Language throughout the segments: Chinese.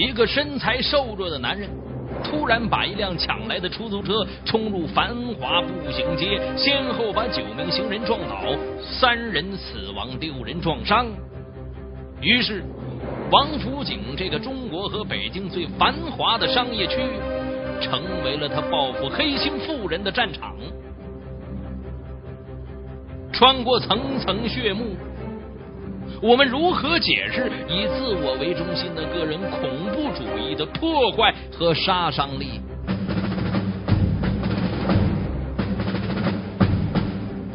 一个身材瘦弱的男人突然把一辆抢来的出租车冲入繁华步行街，先后把9名行人撞倒，3人死亡，6人撞伤。于是，王府井这个中国和北京最繁华的商业区，成为了他报复黑心富人的战场。穿过层层血幕，我们如何解释以自我为中心的个人恐怖主义的破坏和杀伤力？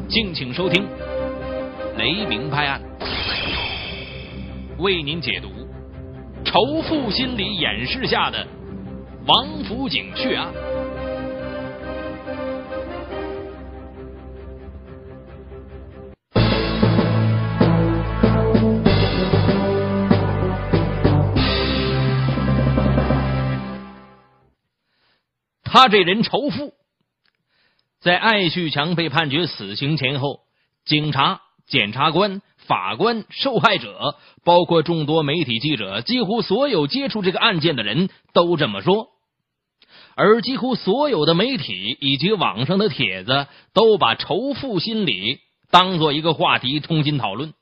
敬请收听《雷鸣拍案》，为您解读仇富心理掩饰下的王府井血案。他这人仇富，在艾旭强被判决死刑前后，警察、检察官、法官、受害者，包括众多媒体记者，几乎所有接触这个案件的人都这么说。而几乎所有的媒体以及网上的帖子都把仇富心理当作一个话题通心讨论。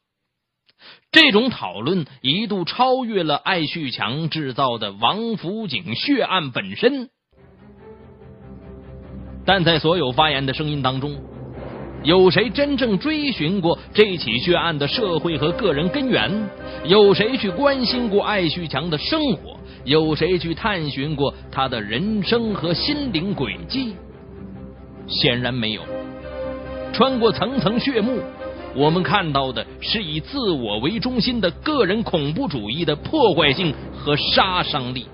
这种讨论一度超越了艾旭强制造的王府井血案本身。但在所有发言的声音当中，有谁真正追寻过这起血案的社会和个人根源？有谁去关心过艾旭强的生活？有谁去探寻过他的人生和心灵轨迹？显然没有。穿过层层血幕，我们看到的是以自我为中心的个人恐怖主义的破坏性和杀伤力。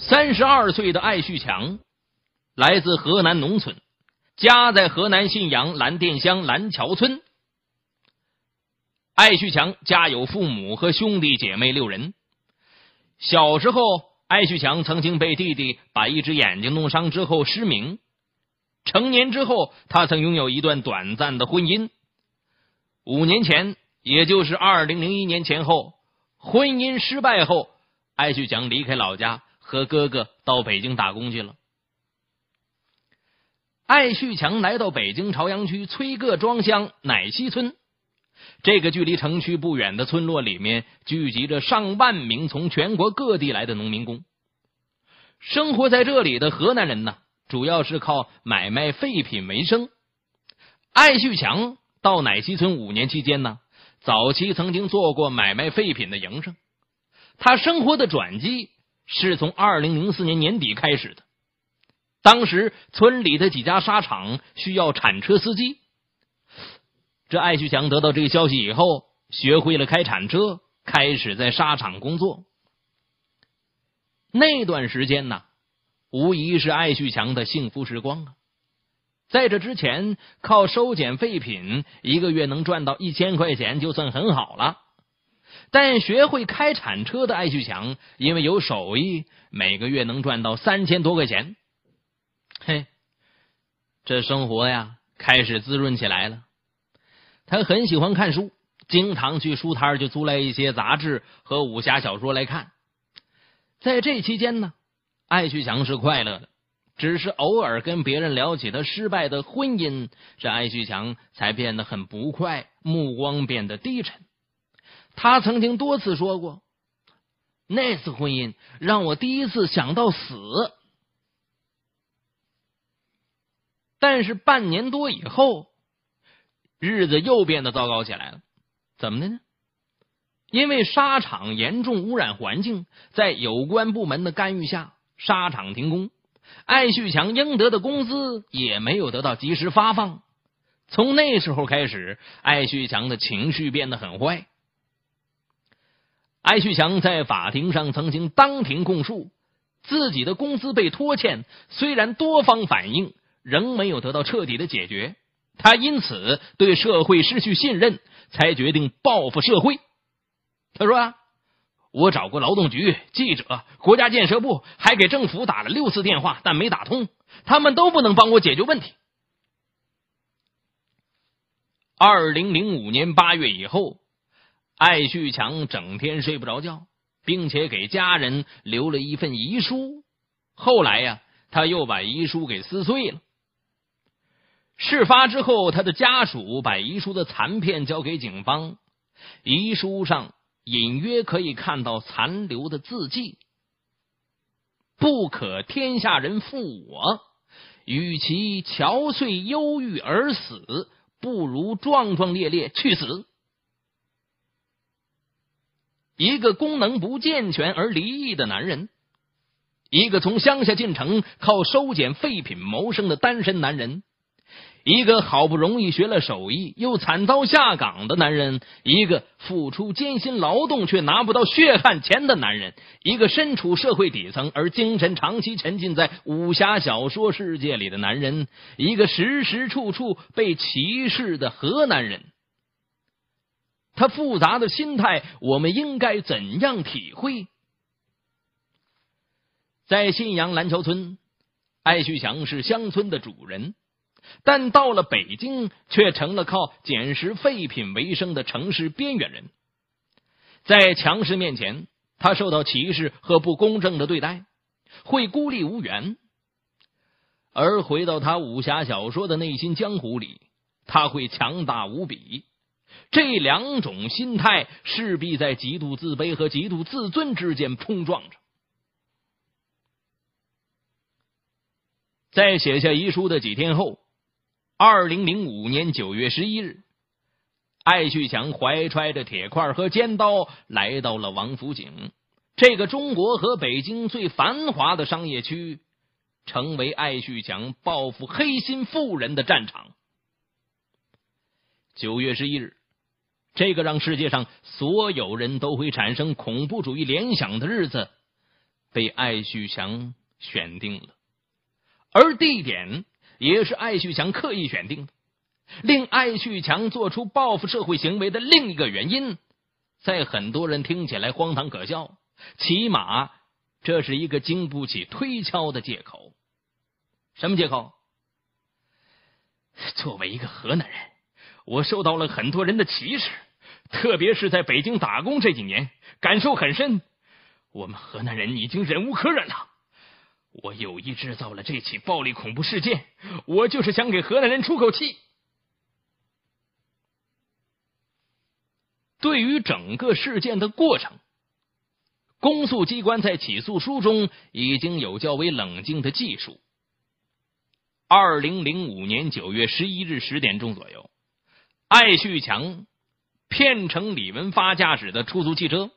32岁的艾旭强来自河南农村，家在河南信阳蓝店乡蓝桥村。艾旭强家有父母和兄弟姐妹6人。小时候，艾旭强曾经被弟弟把一只眼睛弄伤之后失明。成年之后，他曾拥有一段短暂的婚姻。5年前，也就是2001年前后，婚姻失败后，艾旭强离开老家，和哥哥到北京打工去了。艾旭强来到北京朝阳区崔各庄乡奶溪村，这个距离城区不远的村落里面聚集着上万名从全国各地来的农民工。生活在这里的河南人呢，主要是靠买卖废品为生。艾旭强到奶溪村5年期间呢，早期曾经做过买卖废品的营生。他生活的转机是从2004年年底开始的。当时村里的几家纱厂需要铲车司机，这艾旭强得到这个消息以后，学会了开铲车，开始在纱厂工作。那段时间呢，无疑是艾旭强的幸福时光啊。在这之前，靠收捡废品一个月能赚到1000块钱就算很好了。但学会开铲车的艾旭强，因为有手艺，每个月能赚到3000多块钱。嘿，这生活呀，开始滋润起来了。他很喜欢看书，经常去书摊就租来一些杂志和武侠小说来看。在这期间呢，艾旭强是快乐的，只是偶尔跟别人聊起他失败的婚姻，这艾旭强才变得很不快，目光变得低沉。他曾经多次说过，那次婚姻让我第一次想到死。但是半年多以后，日子又变得糟糕起来了。怎么的呢？因为纱厂严重污染环境，在有关部门的干预下，纱厂停工，艾旭强应得的工资也没有得到及时发放。从那时候开始，艾旭强的情绪变得很坏。艾旭强在法庭上曾经当庭供述，自己的工资被拖欠，虽然多方反映，仍没有得到彻底的解决。他因此对社会失去信任，才决定报复社会。他说啊，我找过劳动局、记者、国家建设部，还给政府打了6次电话，但没打通，他们都不能帮我解决问题。2005年8月以后，艾旭强整天睡不着觉，并且给家人留了一份遗书。后来呀，他又把遗书给撕碎了。事发之后，他的家属把遗书的残片交给警方，遗书上隐约可以看到残留的字迹：不可天下人负我，与其憔悴忧郁而死，不如壮壮烈烈去死。一个功能不健全而离异的男人，一个从乡下进城靠收捡废品谋生的单身男人，一个好不容易学了手艺又惨遭下岗的男人，一个付出艰辛劳动却拿不到血汗钱的男人，一个身处社会底层而精神长期沉浸在武侠小说世界里的男人，一个时时处处被歧视的河南人。他复杂的心态，我们应该怎样体会？在信阳蓝桥村，艾旭强是乡村的主人，但到了北京却成了靠捡拾废品为生的城市边缘人。在强势面前，他受到歧视和不公正的对待，会孤立无援。而回到他武侠小说的内心江湖里，他会强大无比。这两种心态势必在极度自卑和极度自尊之间冲撞着。在写下遗书的几天后，2005年9月11日，艾旭强怀揣着铁块和尖刀来到了王府井，这个中国和北京最繁华的商业区，成为艾旭强报复黑心富人的战场。9月11日，这个让世界上所有人都会产生恐怖主义联想的日子，被艾旭强选定了，而地点也是艾旭强刻意选定的。令艾旭强做出报复社会行为的另一个原因，在很多人听起来荒唐可笑，起码这是一个经不起推敲的借口。什么借口？作为一个河南人，我受到了很多人的歧视，特别是在北京打工这几年，感受很深。我们河南人已经忍无可忍了。我有意制造了这起暴力恐怖事件，我就是想给河南人出口气。对于整个事件的过程，公诉机关在起诉书中已经有较为冷静的记述。2005年9月11日10点钟左右，艾旭强骗乘李文发驾驶的出租汽车，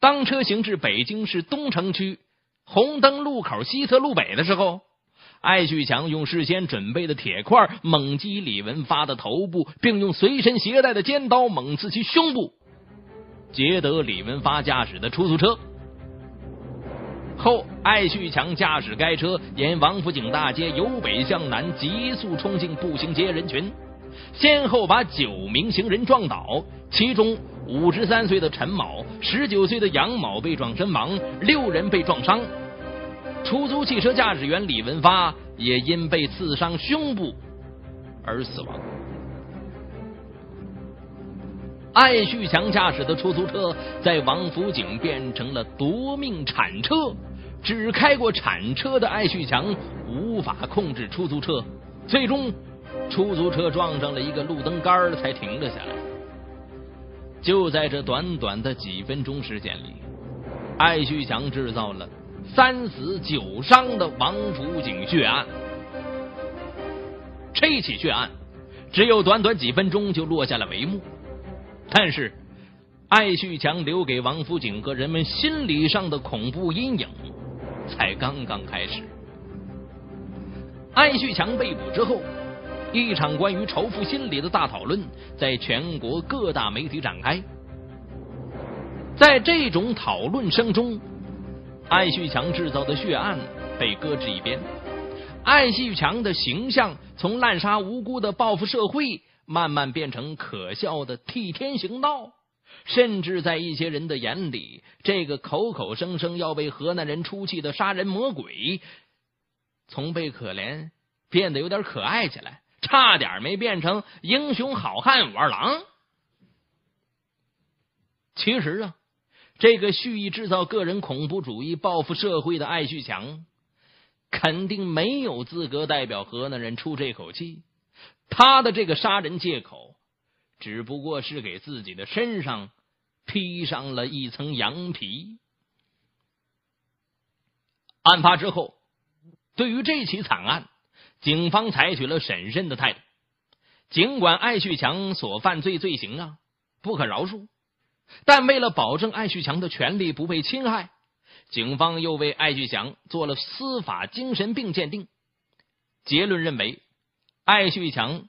当车行至北京市东城区红灯路口西侧路北的时候，艾旭强用事先准备的铁块猛击李文发的头部，并用随身携带的尖刀猛刺其胸部，劫得李文发驾驶的出租车。后艾旭强驾驶该车沿王府井大街由北向南急速冲进步行街人群，先后把9名行人撞倒，其中53岁的陈某、19岁的杨某被撞身亡，6人被撞伤。出租汽车驾驶员李文发也因被刺伤胸部而死亡。艾旭强驾驶的出租车在王府井变成了夺命铲车，只开过铲车的艾旭强无法控制出租车，最终出租车撞上了一个路灯杆才停了下来。就在这短短的几分钟时间里，艾旭强制造了3死9伤的王府井血案。这起血案只有短短几分钟就落下了帷幕，但是艾旭强留给王府井和人们心理上的恐怖阴影才刚刚开始。艾旭强被捕之后，一场关于仇富心理的大讨论在全国各大媒体展开。在这种讨论声中，艾旭强制造的血案被搁置一边，艾旭强的形象从滥杀无辜的报复社会慢慢变成可笑的替天行道，甚至在一些人的眼里，这个口口声声要为河南人出气的杀人魔鬼，从被可怜变得有点可爱起来，差点没变成英雄好汉武二郎。其实啊，这个蓄意制造个人恐怖主义报复社会的艾旭强，肯定没有资格代表河南人出这口气。他的这个杀人借口，只不过是给自己的身上披上了一层羊皮。案发之后，对于这起惨案，警方采取了审慎的态度。尽管艾旭强所犯罪行啊不可饶恕，但为了保证艾旭强的权利不被侵害，警方又为艾旭强做了司法精神病鉴定。结论认为，艾旭强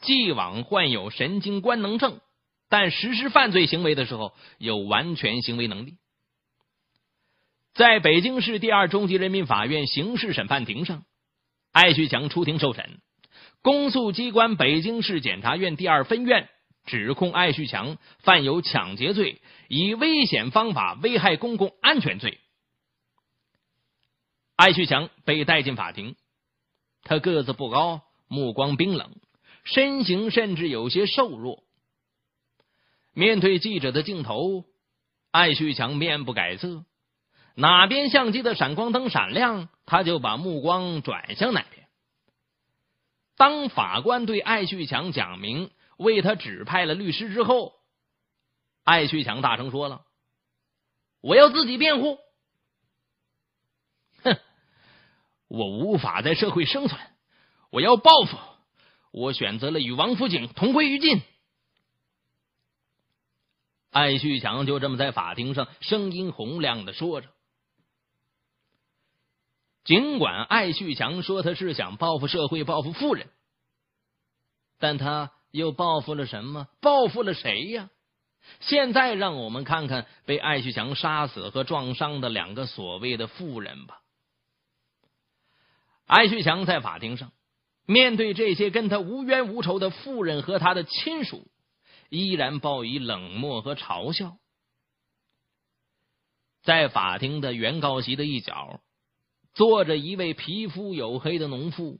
既往患有神经官能症，但实施犯罪行为的时候有完全行为能力。在北京市第二中级人民法院刑事审判庭上，艾旭强出庭受审，公诉机关北京市检察院第二分院指控艾旭强犯有抢劫罪、以危险方法危害公共安全罪。艾旭强被带进法庭，他个子不高，目光冰冷，身形甚至有些瘦弱。面对记者的镜头，艾旭强面不改色，哪边相机的闪光灯闪亮，他就把目光转向哪边。当法官对艾旭强讲明为他指派了律师之后，艾旭强大声说了：“我要自己辩护。”哼，我无法在社会生存，我要报复，我选择了与王府井同归于尽。艾旭强就这么在法庭上声音洪亮的说着。尽管艾旭强说他是想报复社会、报复富人，但他又报复了什么？报复了谁呀？现在让我们看看被艾旭强杀死和撞伤的两个所谓的富人吧。艾旭强在法庭上面对这些跟他无冤无仇的富人和他的亲属，依然报以冷漠和嘲笑。在法庭的原告席的一角，坐着一位皮肤黝黑的农妇，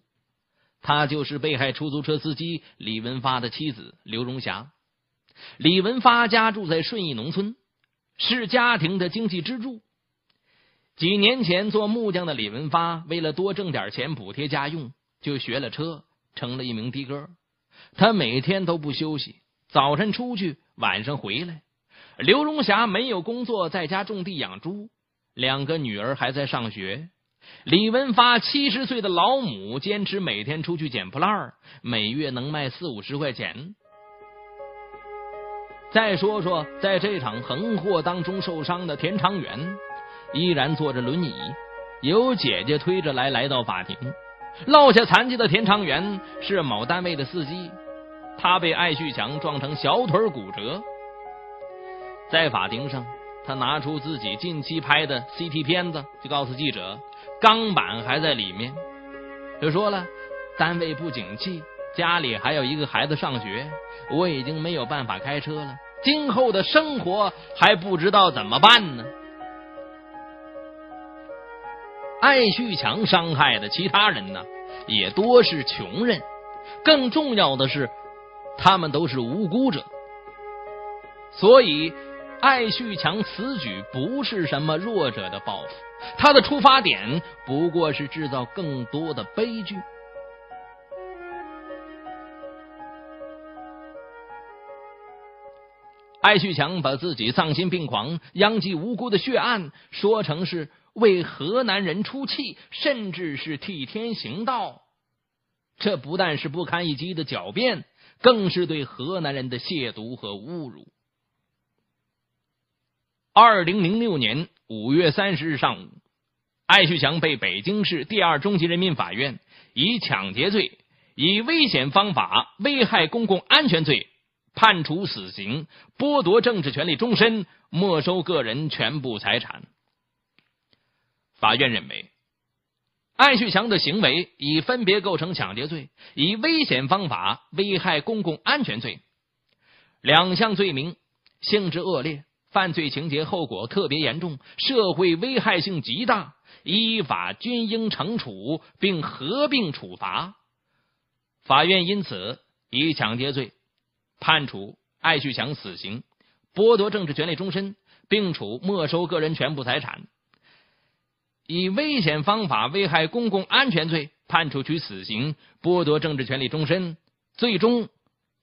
她就是被害出租车司机李文发的妻子刘荣霞。李文发家住在顺义农村，是家庭的经济支柱。几年前做木匠的李文发，为了多挣点钱补贴家用，就学了车，成了一名的哥。他每天都不休息，早晨出去，晚上回来。刘荣霞没有工作，在家种地养猪，两个女儿还在上学。李文发70岁的老母坚持每天出去捡破烂，每月能卖40-50块钱。再说说在这场横祸当中受伤的田长远，依然坐着轮椅，由姐姐推着来到法庭。落下残疾的田长远是某单位的司机，他被艾旭强撞成小腿骨折。在法庭上，他拿出自己近期拍的 CT 片子，就告诉记者钢板还在里面。就说了，单位不景气，家里还有一个孩子上学，我已经没有办法开车了，今后的生活还不知道怎么办呢。艾旭强伤害的其他人呢，也多是穷人，更重要的是他们都是无辜者，所以艾旭强此举不是什么弱者的报复，他的出发点不过是制造更多的悲剧。艾旭强把自己丧心病狂、殃及无辜的血案说成是为河南人出气，甚至是替天行道，这不但是不堪一击的狡辩，更是对河南人的亵渎和侮辱。2006年5月30日上午，艾旭强被北京市第二中级人民法院以抢劫罪、以危险方法危害公共安全罪判处死刑，剥夺政治权利终身，没收个人全部财产。法院认为，艾旭强的行为已分别构成抢劫罪、以危险方法危害公共安全罪，两项罪名性质恶劣，犯罪情节后果特别严重，社会危害性极大，依法均应惩处并合并处罚。法院因此以抢劫罪判处艾旭强死刑，剥夺政治权利终身，并处没收个人全部财产；以危险方法危害公共安全罪判处其死刑，剥夺政治权利终身，最终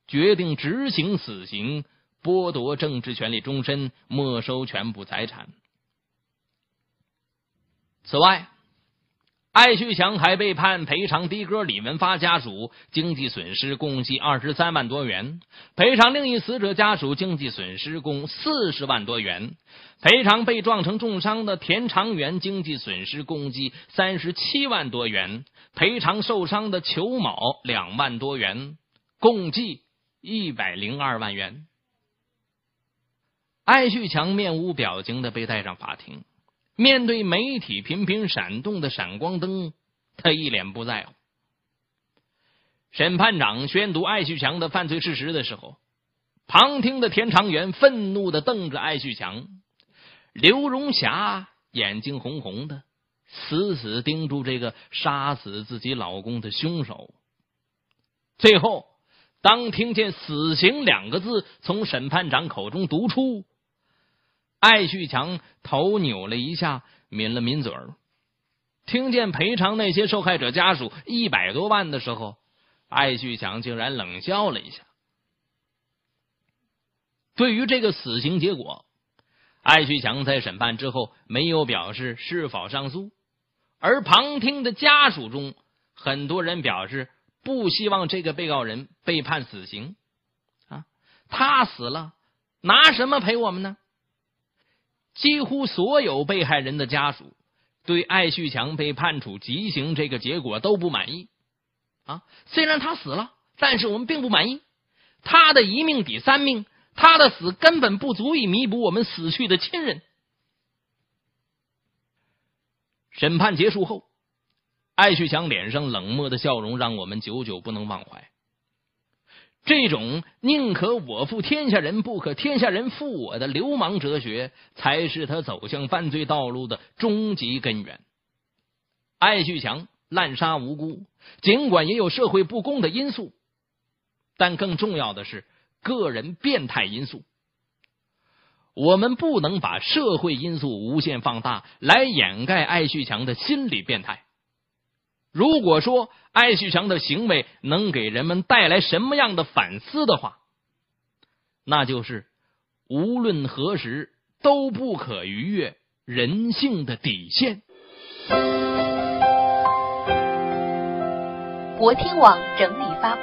决定执行死刑，剥夺政治权利终身，没收全部财产。此外，艾旭强还被判赔偿的哥李文发家属经济损失共计23万多元，赔偿另一死者家属经济损失共40万多元，赔偿被撞成重伤的田长元经济损失共计37万多元，赔偿受伤的裘某2万多元，共计102万元。艾旭强面无表情地被带上法庭。面对媒体频频闪动的闪光灯，他一脸不在乎。审判长宣读艾旭强的犯罪事实的时候，旁听的田长元愤怒地瞪着艾旭强，刘荣霞眼睛红红的，死死盯住这个杀死自己老公的凶手。最后，当听见死刑两个字从审判长口中读出，艾旭强头扭了一下，抿了抿嘴儿。听见赔偿那些受害者家属100多万的时候，艾旭强竟然冷笑了一下。对于这个死刑结果，艾旭强在审判之后没有表示是否上诉，而旁听的家属中，很多人表示不希望这个被告人被判死刑。他死了，拿什么赔我们呢？几乎所有被害人的家属对艾旭强被判处极刑这个结果都不满意。虽然他死了，但是我们并不满意。他的一命抵三命，他的死根本不足以弥补我们死去的亲人。审判结束后，艾旭强脸上冷漠的笑容让我们久久不能忘怀。这种宁可我负天下人，不可天下人负我的流氓哲学，才是他走向犯罪道路的终极根源。艾旭强滥杀无辜，尽管也有社会不公的因素，但更重要的是个人变态因素。我们不能把社会因素无限放大，来掩盖艾旭强的心理变态。如果说艾旭强的行为能给人们带来什么样的反思的话，那就是无论何时都不可逾越人性的底线。国听网整理发布，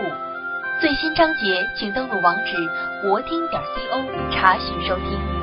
最新章节请登录网址国听.co 查询收听。